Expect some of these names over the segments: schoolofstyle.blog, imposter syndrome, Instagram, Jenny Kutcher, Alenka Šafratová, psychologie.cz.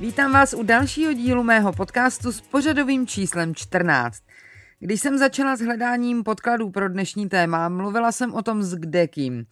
Vítám vás u dalšího dílu mého podcastu s pořadovým číslem 14. Když jsem začala s hledáním podkladů pro dnešní téma, mluvila jsem o tom s kdekým.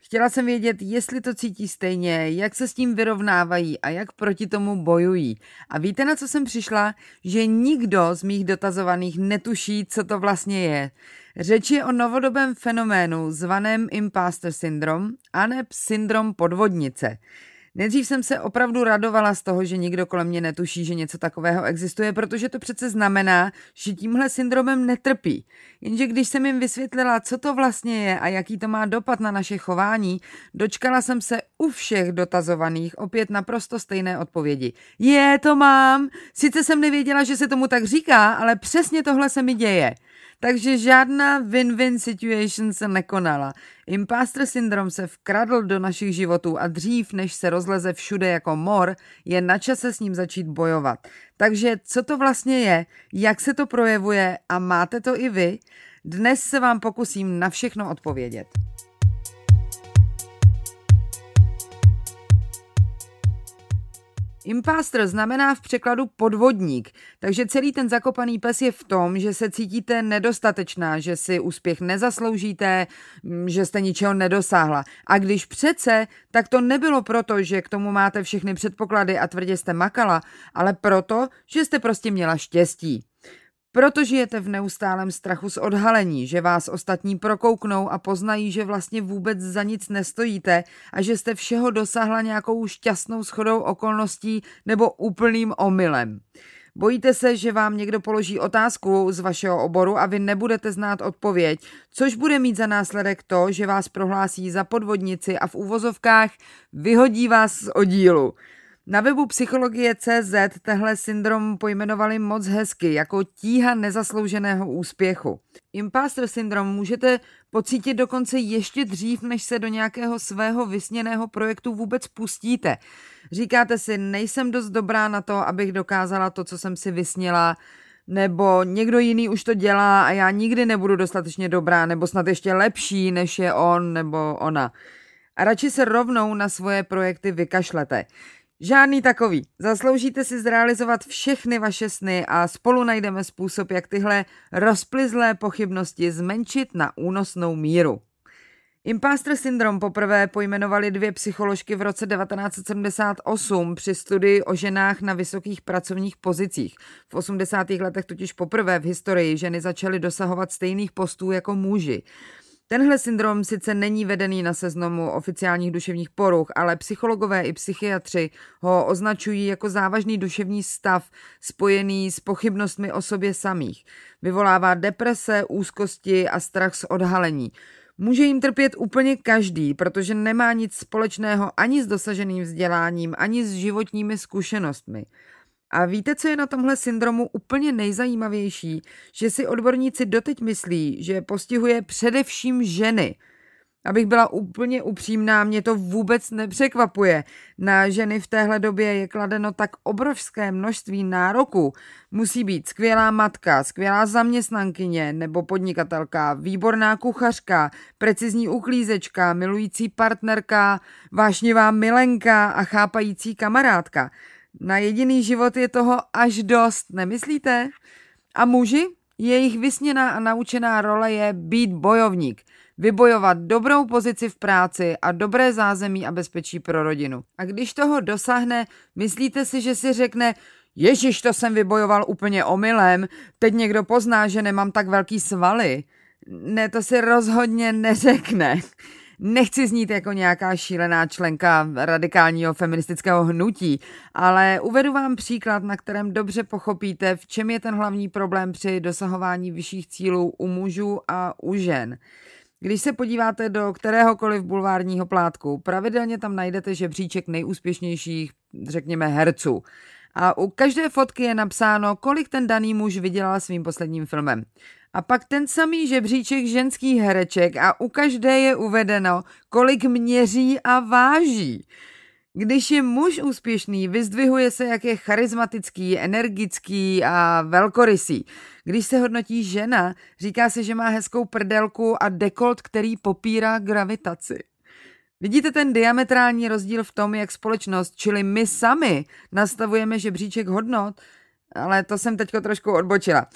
Chtěla jsem vědět, jestli to cítí stejně, jak se s tím vyrovnávají a jak proti tomu bojují. A víte, na co jsem přišla? Že nikdo z mých dotazovaných netuší, co to vlastně je. Řeč je o novodobém fenoménu zvaném imposter syndrome, aneb syndrom podvodnice. Nejdřív jsem se opravdu radovala z toho, že nikdo kolem mě netuší, že něco takového existuje, protože to přece znamená, že tímhle syndromem netrpí. Jenže když jsem jim vysvětlila, co to vlastně je a jaký to má dopad na naše chování, dočkala jsem se u všech dotazovaných opět naprosto stejné odpovědi. To mám! Sice jsem nevěděla, že se tomu tak říká, ale přesně tohle se mi děje. Takže žádná win-win situation se nekonala. Imposter syndrom se vkradl do našich životů a dřív, než se rozleze všude jako mor, je na čase s ním začít bojovat. Takže co to vlastně je, jak se to projevuje a máte to i vy? Dnes se vám pokusím na všechno odpovědět. Imposter znamená v překladu podvodník, takže celý ten zakopaný pes je v tom, že se cítíte nedostatečná, že si úspěch nezasloužíte, že jste ničeho nedosáhla. A když přece, tak to nebylo proto, že k tomu máte všechny předpoklady a tvrdě jste makala, ale proto, že jste prostě měla štěstí. Proto žijete v neustálém strachu z odhalení, že vás ostatní prokouknou a poznají, že vlastně vůbec za nic nestojíte a že jste všeho dosáhla nějakou šťastnou shodou okolností nebo úplným omylem. Bojíte se, že vám někdo položí otázku z vašeho oboru a vy nebudete znát odpověď, což bude mít za následek to, že vás prohlásí za podvodnici a v uvozovkách vyhodí vás z oddílu. Na webu psychologie.cz tehle syndrom pojmenovali moc hezky jako tíha nezaslouženého úspěchu. Imposter syndrom můžete pocítit dokonce ještě dřív, než se do nějakého svého vysněného projektu vůbec pustíte. Říkáte si, nejsem dost dobrá na to, abych dokázala to, co jsem si vysněla, nebo někdo jiný už to dělá a já nikdy nebudu dostatečně dobrá, nebo snad ještě lepší, než je on nebo ona. A radši se rovnou na svoje projekty vykašlete. Žádný takový. Zasloužíte si zrealizovat všechny vaše sny a spolu najdeme způsob, jak tyhle rozplyzlé pochybnosti zmenšit na únosnou míru. Imposter syndrom poprvé pojmenovali dvě psycholožky v roce 1978 při studii o ženách na vysokých pracovních pozicích. V 80. letech totiž poprvé v historii ženy začaly dosahovat stejných postů jako muži. Tenhle syndrom sice není vedený na seznamu oficiálních duševních poruch, ale psychologové i psychiatři ho označují jako závažný duševní stav spojený s pochybnostmi o sobě samých. Vyvolává deprese, úzkosti a strach z odhalení. Může jim trpět úplně každý, protože nemá nic společného ani s dosaženým vzděláním, ani s životními zkušenostmi. A víte, co je na tomhle syndromu úplně nejzajímavější? Že si odborníci doteď myslí, že postihuje především ženy. Abych byla úplně upřímná, mě to vůbec nepřekvapuje. Na ženy v téhle době je kladeno tak obrovské množství nároků. Musí být skvělá matka, skvělá zaměstnankyně nebo podnikatelka, výborná kuchařka, precizní uklízečka, milující partnerka, vášnivá milenka a chápající kamarádka. Na jediný život je toho až dost, nemyslíte? A muži? Jejich vysněná a naučená role je být bojovník, vybojovat dobrou pozici v práci a dobré zázemí a bezpečí pro rodinu. A když toho dosáhne, myslíte si, že si řekne: Ježiš, to jsem vybojoval úplně omylem, teď někdo pozná, že nemám tak velký svaly. Ne, to si rozhodně neřekne. Nechci znít jako nějaká šílená členka radikálního feministického hnutí, ale uvedu vám příklad, na kterém dobře pochopíte, v čem je ten hlavní problém při dosahování vyšších cílů u mužů a u žen. Když se podíváte do kteréhokoliv bulvárního plátku, pravidelně tam najdete žebříček nejúspěšnějších, řekněme, herců. A u každé fotky je napsáno, kolik ten daný muž vydělal svým posledním filmem. A pak ten samý žebříček ženských hereček a u každé je uvedeno, kolik měří a váží. Když je muž úspěšný, vyzdvihuje se, jak je charismatický, energický a velkorysý. Když se hodnotí žena, říká se, že má hezkou prdelku a dekolt, který popírá gravitaci. Vidíte ten diametrální rozdíl v tom, jak společnost, čili my sami, nastavujeme žebříček hodnot? Ale to jsem teďko trošku odbočila.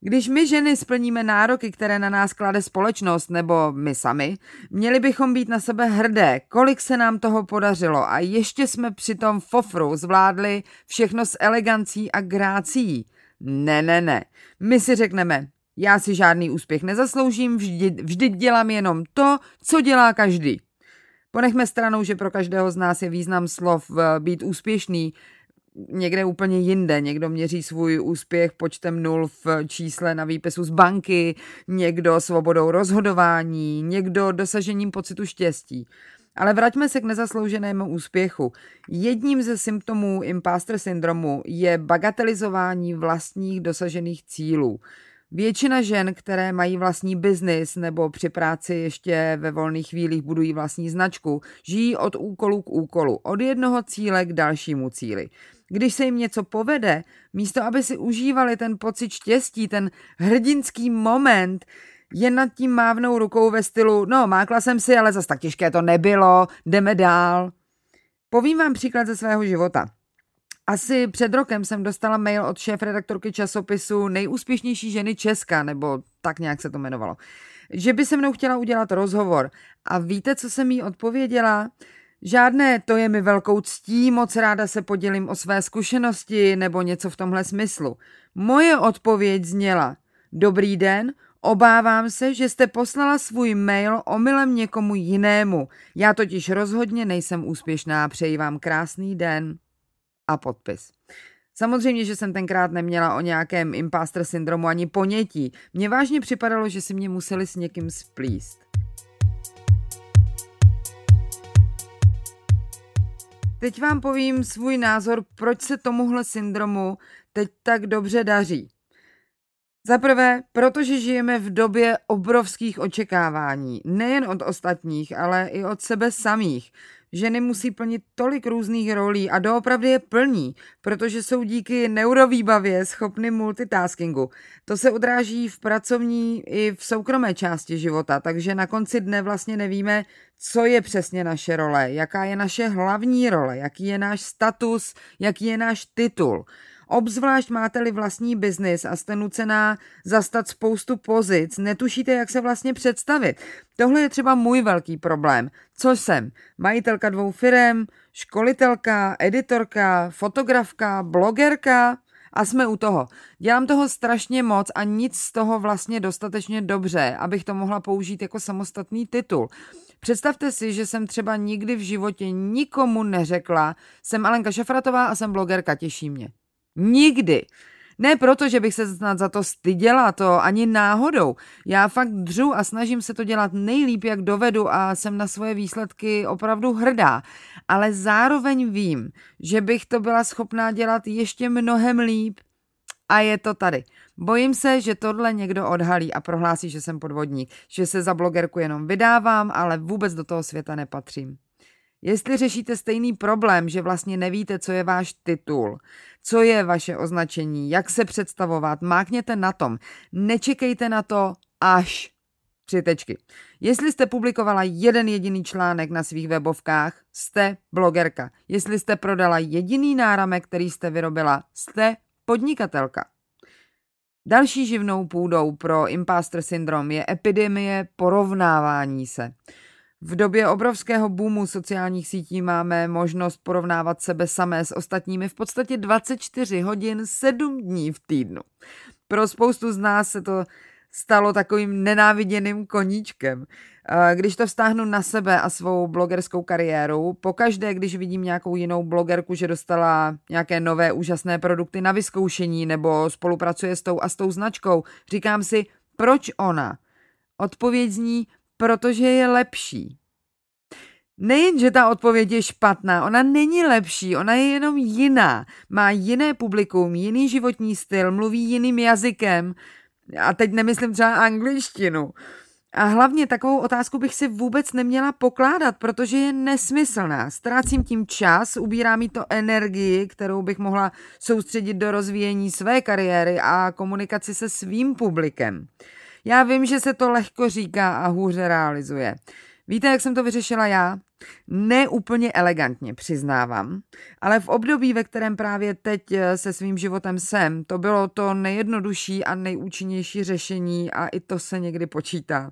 Když my ženy splníme nároky, které na nás klade společnost nebo my sami, měli bychom být na sebe hrdé, kolik se nám toho podařilo a ještě jsme při tom fofru zvládli všechno s elegancí a grácií. Ne. My si řekneme, já si žádný úspěch nezasloužím, vždy dělám jenom to, co dělá každý. Ponechme stranou, že pro každého z nás je význam slov být úspěšný někde úplně jinde. Někdo měří svůj úspěch počtem 0 v čísle na výpisu z banky, někdo svobodou rozhodování, někdo dosažením pocitu štěstí. Ale vraťme se k nezaslouženému úspěchu. Jedním ze symptomů imposter syndromu je bagatelizování vlastních dosažených cílů. Většina žen, které mají vlastní biznis nebo při práci ještě ve volných chvílích budují vlastní značku, žijí od úkolu k úkolu, od jednoho cíle k dalšímu cíli. Když se jim něco povede, místo aby si užívali ten pocit štěstí, ten hrdinský moment, jen nad tím mávnou rukou ve stylu no, mákla jsem si, ale zas tak těžké to nebylo, jdeme dál. Povím vám příklad ze svého života. Asi před rokem jsem dostala mail od šéfredaktorky časopisu Nejúspěšnější ženy Česka, nebo tak nějak se to jmenovalo, že by se mnou chtěla udělat rozhovor. A víte, co jsem jí odpověděla? Žádné, to je mi velkou ctí, moc ráda se podělím o své zkušenosti nebo něco v tomhle smyslu. Moje odpověď zněla: Dobrý den, obávám se, že jste poslala svůj mail omylem někomu jinému. Já totiž rozhodně nejsem úspěšná, přeji vám krásný den. A podpis. Samozřejmě, že jsem tenkrát neměla o nějakém imposter syndromu ani ponětí. Mně vážně připadalo, že si mě museli s někým splíst. Teď vám povím svůj názor, proč se tomuhle syndromu teď tak dobře daří. Za prvé, protože žijeme v době obrovských očekávání, nejen od ostatních, ale i od sebe samých. Ženy musí plnit tolik různých rolí a doopravdy je plní, protože jsou díky neurovýbavě schopny multitaskingu. To se odráží v pracovní i v soukromé části života, takže na konci dne vlastně nevíme, co je přesně naše role, jaká je naše hlavní role, jaký je náš status, jaký je náš titul. Obzvlášť máte-li vlastní biznis a jste nucená zastat spoustu pozic, netušíte, jak se vlastně představit. Tohle je třeba můj velký problém. Co jsem? Majitelka 2 firem, školitelka, editorka, fotografka, blogerka a jsme u toho. Dělám toho strašně moc a nic z toho vlastně dostatečně dobře, abych to mohla použít jako samostatný titul. Představte si, že jsem třeba nikdy v životě nikomu neřekla, jsem Alenka Šafratová a jsem blogerka, těší mě. Nikdy. Ne proto, že bych se snad za to styděla, to ani náhodou. Já fakt dřu a snažím se to dělat nejlíp, jak dovedu a jsem na svoje výsledky opravdu hrdá. Ale zároveň vím, že bych to byla schopná dělat ještě mnohem líp. A je to tady. Bojím se, že tohle někdo odhalí a prohlásí, že jsem podvodník, že se za blogerku jenom vydávám, ale vůbec do toho světa nepatřím. Jestli řešíte stejný problém, že vlastně nevíte, co je váš titul, co je vaše označení, jak se představovat, mákněte na tom. Nečekejte na to až. 3 tečky. Jestli jste publikovala jeden jediný článek na svých webovkách, jste blogerka. Jestli jste prodala jediný náramek, který jste vyrobila, jste podnikatelka. Další živnou půdou pro imposter syndrom je epidemie porovnávání se. V době obrovského boomu sociálních sítí máme možnost porovnávat sebe samé s ostatními v podstatě 24 hodin 7 dní v týdnu. Pro spoustu z nás se to stalo takovým nenáviděným koníčkem. Když to vztáhnu na sebe a svou blogerskou kariéru, pokaždé, když vidím nějakou jinou blogerku, že dostala nějaké nové úžasné produkty na vyzkoušení nebo spolupracuje s tou a s tou značkou, říkám si, proč ona? Odpověď zní, protože je lepší. Nejenže ta odpověď je špatná, ona není lepší, ona je jenom jiná. Má jiné publikum, jiný životní styl, mluví jiným jazykem. A teď nemyslím třeba angličtinu. A hlavně takovou otázku bych si vůbec neměla pokládat, protože je nesmyslná. Ztrácím tím čas, ubírá mi to energii, kterou bych mohla soustředit do rozvíjení své kariéry a komunikaci se svým publikem. Já vím, že se to lehko říká a hůře realizuje. Víte, jak jsem to vyřešila já? Ne úplně elegantně, přiznávám, ale v období, ve kterém právě teď se svým životem jsem, to bylo to nejjednodušší a nejúčinnější řešení a i to se někdy počítá.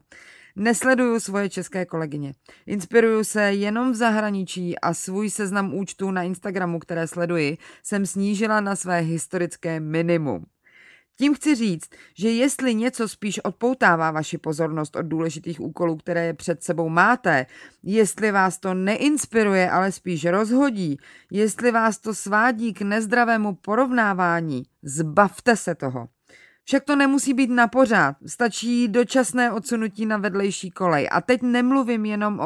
Nesleduju svoje české kolegyně. Inspiruju se jenom v zahraničí a svůj seznam účtů na Instagramu, které sleduji, jsem snížila na své historické minimum. Tím chci říct, že jestli něco spíš odpoutává vaši pozornost od důležitých úkolů, které před sebou máte, jestli vás to neinspiruje, ale spíš rozhodí, jestli vás to svádí k nezdravému porovnávání, zbavte se toho. Však to nemusí být na pořád, stačí dočasné odsunutí na vedlejší kolej. A teď nemluvím jenom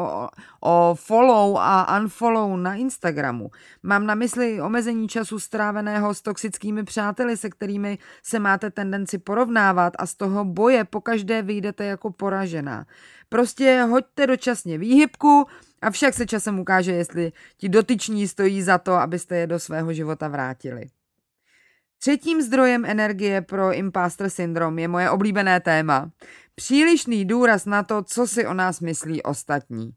o follow a unfollow na Instagramu. Mám na mysli omezení času stráveného s toxickými přáteli, se kterými se máte tendenci porovnávat a z toho boje pokaždé vyjdete jako poražená. Prostě hoďte dočasně výhybku, avšak se časem ukáže, jestli ti dotyční stojí za to, abyste je do svého života vrátili. Třetím zdrojem energie pro imposter syndrom je moje oblíbené téma. Přílišný důraz na to, co si o nás myslí ostatní.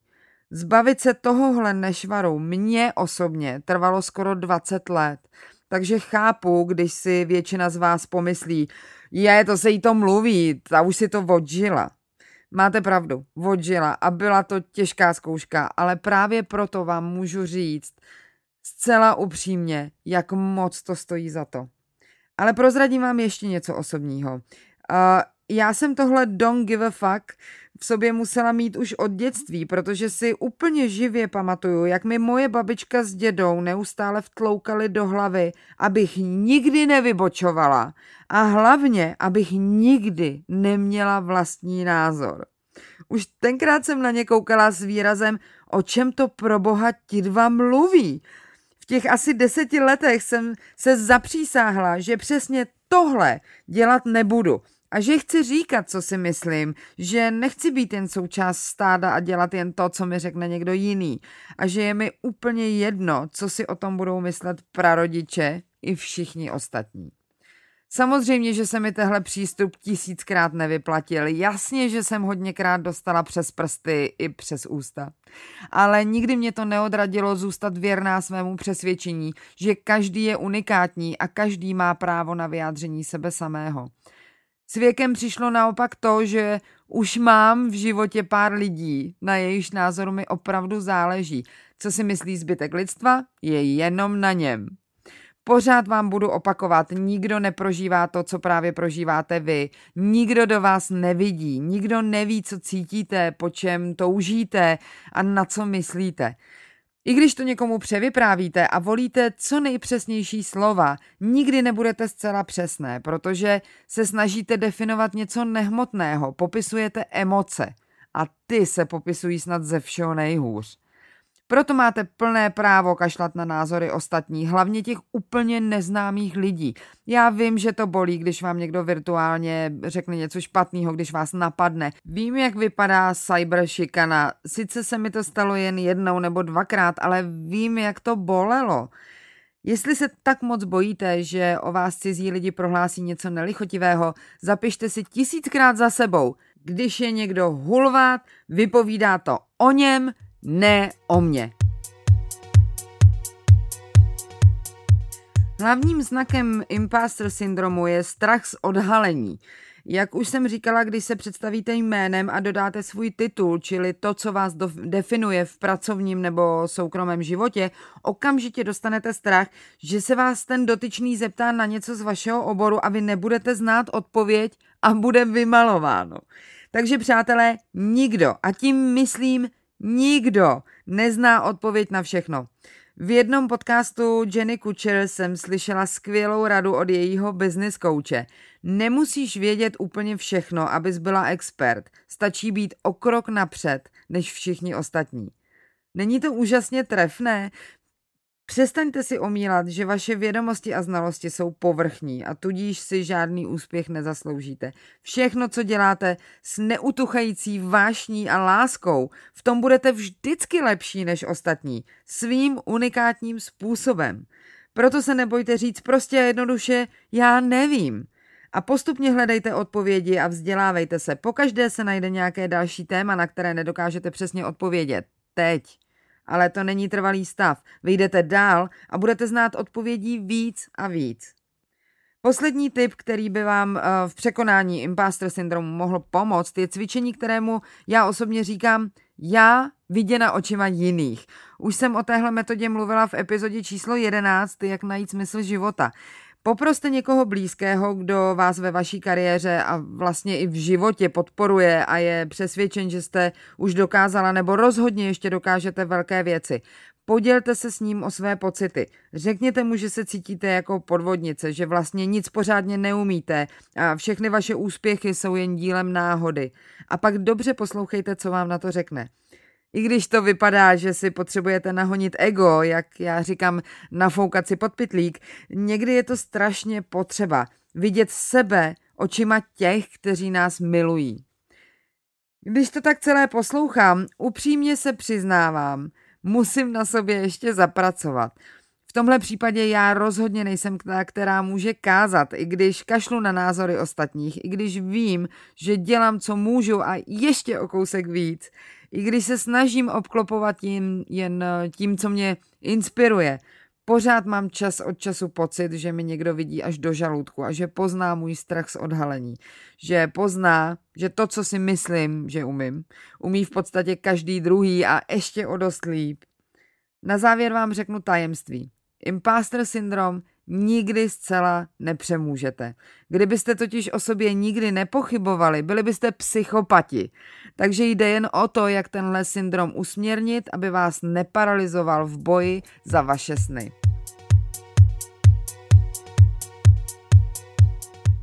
Zbavit se tohohle nešvaru mně osobně trvalo skoro 20 let, takže chápu, když si většina z vás pomyslí, to se jí to mluví, ta už si to odžila. Máte pravdu, odžila a byla to těžká zkouška, ale právě proto vám můžu říct zcela upřímně, jak moc to stojí za to. Ale prozradím vám ještě něco osobního. Já jsem tohle don't give a fuck v sobě musela mít už od dětství, protože si úplně živě pamatuju, jak mi moje babička s dědou neustále vtloukali do hlavy, abych nikdy nevybočovala a hlavně, abych nikdy neměla vlastní názor. Už tenkrát jsem na ně koukala s výrazem, o čem to pro boha ti dva mluví. V těch asi 10 letech jsem se zapřísáhla, že přesně tohle dělat nebudu a že chci říkat, co si myslím, že nechci být jen součást stáda a dělat jen to, co mi řekne někdo jiný a že je mi úplně jedno, co si o tom budou myslet prarodiče i všichni ostatní. Samozřejmě, že se mi tehle přístup 1000krát nevyplatil. Jasně, že jsem hodněkrát dostala přes prsty i přes ústa. Ale nikdy mě to neodradilo zůstat věrná svému přesvědčení, že každý je unikátní a každý má právo na vyjádření sebe samého. S věkem přišlo naopak to, že už mám v životě pár lidí, na jejichž názoru mi opravdu záleží. Co si myslí zbytek lidstva, je jenom na něm. Pořád vám budu opakovat, nikdo neprožívá to, co právě prožíváte vy. Nikdo do vás nevidí, nikdo neví, co cítíte, po čem toužíte a na co myslíte. I když to někomu převyprávíte a volíte co nejpřesnější slova, nikdy nebudete zcela přesné, protože se snažíte definovat něco nehmotného, popisujete emoce a ty se popisují snad ze všeho nejhůř. Proto máte plné právo kašlat na názory ostatních, hlavně těch úplně neznámých lidí. Já vím, že to bolí, když vám někdo virtuálně řekne něco špatného, když vás napadne. Vím, jak vypadá cyberšikana. Sice se mi to stalo jen 1 nebo 2krát, ale vím, jak to bolelo. Jestli se tak moc bojíte, že o vás cizí lidi prohlásí něco nelichotivého, zapište si 1000krát za sebou. Když je někdo hulvát, vypovídá to o něm, ne o mně. Hlavním znakem imposter syndromu je strach z odhalení. Jak už jsem říkala, když se představíte jménem a dodáte svůj titul, čili to, co vás definuje v pracovním nebo soukromém životě, okamžitě dostanete strach, že se vás ten dotyčný zeptá na něco z vašeho oboru a vy nebudete znát odpověď a bude vymalováno. Takže přátelé, nikdo, a tím myslím nikdo, nezná odpověď na všechno. V jednom podcastu Jenny Kutcher jsem slyšela skvělou radu od jejího business kouče. Nemusíš vědět úplně všechno, abys byla expert. Stačí být o krok napřed, než všichni ostatní. Není to úžasně trefné? Přestaňte si omílat, že vaše vědomosti a znalosti jsou povrchní a tudíž si žádný úspěch nezasloužíte. Všechno, co děláte s neutuchající vášní a láskou, v tom budete vždycky lepší než ostatní, svým unikátním způsobem. Proto se nebojte říct prostě a jednoduše, já nevím. A postupně hledejte odpovědi a vzdělávejte se. Pokaždé se najde nějaké další téma, na které nedokážete přesně odpovědět. Teď. Ale to není trvalý stav. Vyjdete dál a budete znát odpovědí víc a víc. Poslední tip, který by vám v překonání imposter syndromu mohl pomoct, je cvičení, kterému já osobně říkám já viděna očima jiných. Už jsem o téhle metodě mluvila v epizodě číslo 11, jak najít smysl života. Poproste někoho blízkého, kdo vás ve vaší kariéře a vlastně i v životě podporuje a je přesvědčen, že jste už dokázala nebo rozhodně ještě dokážete velké věci. Podělte se s ním o své pocity. Řekněte mu, že se cítíte jako podvodnice, že vlastně nic pořádně neumíte a všechny vaše úspěchy jsou jen dílem náhody. A pak dobře poslouchejte, co vám na to řekne. I když to vypadá, že si potřebujete nahonit ego, jak já říkám, nafoukat si pod pytlík, někdy je to strašně potřeba vidět sebe očima těch, kteří nás milují. Když to tak celé poslouchám, upřímně se přiznávám, musím na sobě ještě zapracovat. V tomhle případě já rozhodně nejsem ta, která může kázat, i když kašlu na názory ostatních, i když vím, že dělám, co můžu a ještě o kousek víc, i když se snažím obklopovat jen tím, co mě inspiruje. Pořád mám čas od času pocit, že mi někdo vidí až do žaludku a že pozná můj strach z odhalení. Že pozná, že to, co si myslím, že umím, umí v podstatě každý druhý a ještě o dost líp. Na závěr vám řeknu tajemství. Imposter syndrom nikdy zcela nepřemůžete. Kdybyste totiž o sobě nikdy nepochybovali, byli byste psychopati. Takže jde jen o to, jak tenhle syndrom usměrnit, aby vás neparalyzoval v boji za vaše sny.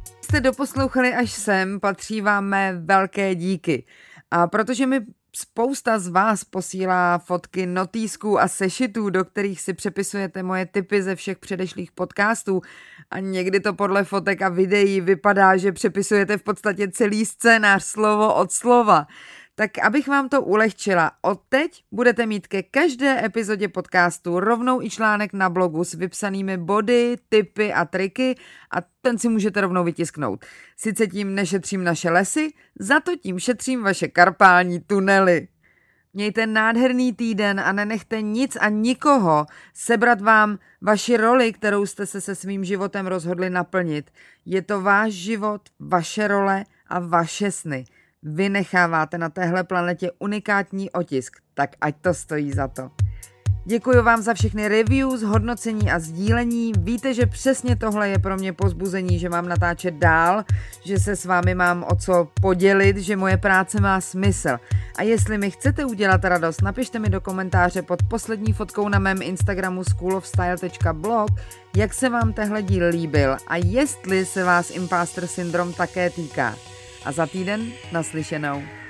Když jste doposlouchali až sem, patří vám mé velké díky. A protože mi spousta z vás posílá fotky notýsků a sešitů, do kterých si přepisujete moje tipy ze všech předešlých podcastů a někdy to podle fotek a videí vypadá, že přepisujete v podstatě celý scénář slovo od slova. Tak abych vám to ulehčila, od teď budete mít ke každé epizodě podcastu rovnou i článek na blogu s vypsanými body, tipy a triky a ten si můžete rovnou vytisknout. Sice tím nešetřím naše lesy, za to tím šetřím vaše karpální tunely. Mějte nádherný týden a nenechte nic a nikoho sebrat vám vaši roli, kterou jste se se svým životem rozhodli naplnit. Je to váš život, vaše role a vaše sny. Vy necháváte na téhle planetě unikátní otisk, tak ať to stojí za to. Děkuji vám za všechny reviews, hodnocení a sdílení. Víte, že přesně tohle je pro mě povzbuzení, že mám natáčet dál, že se s vámi mám o co podělit, že moje práce má smysl. A jestli mi chcete udělat radost, napište mi do komentáře pod poslední fotkou na mém Instagramu schoolofstyle.blog, jak se vám tehle díl líbil a jestli se vás imposter syndrom také týká. A za týden naslyšenou.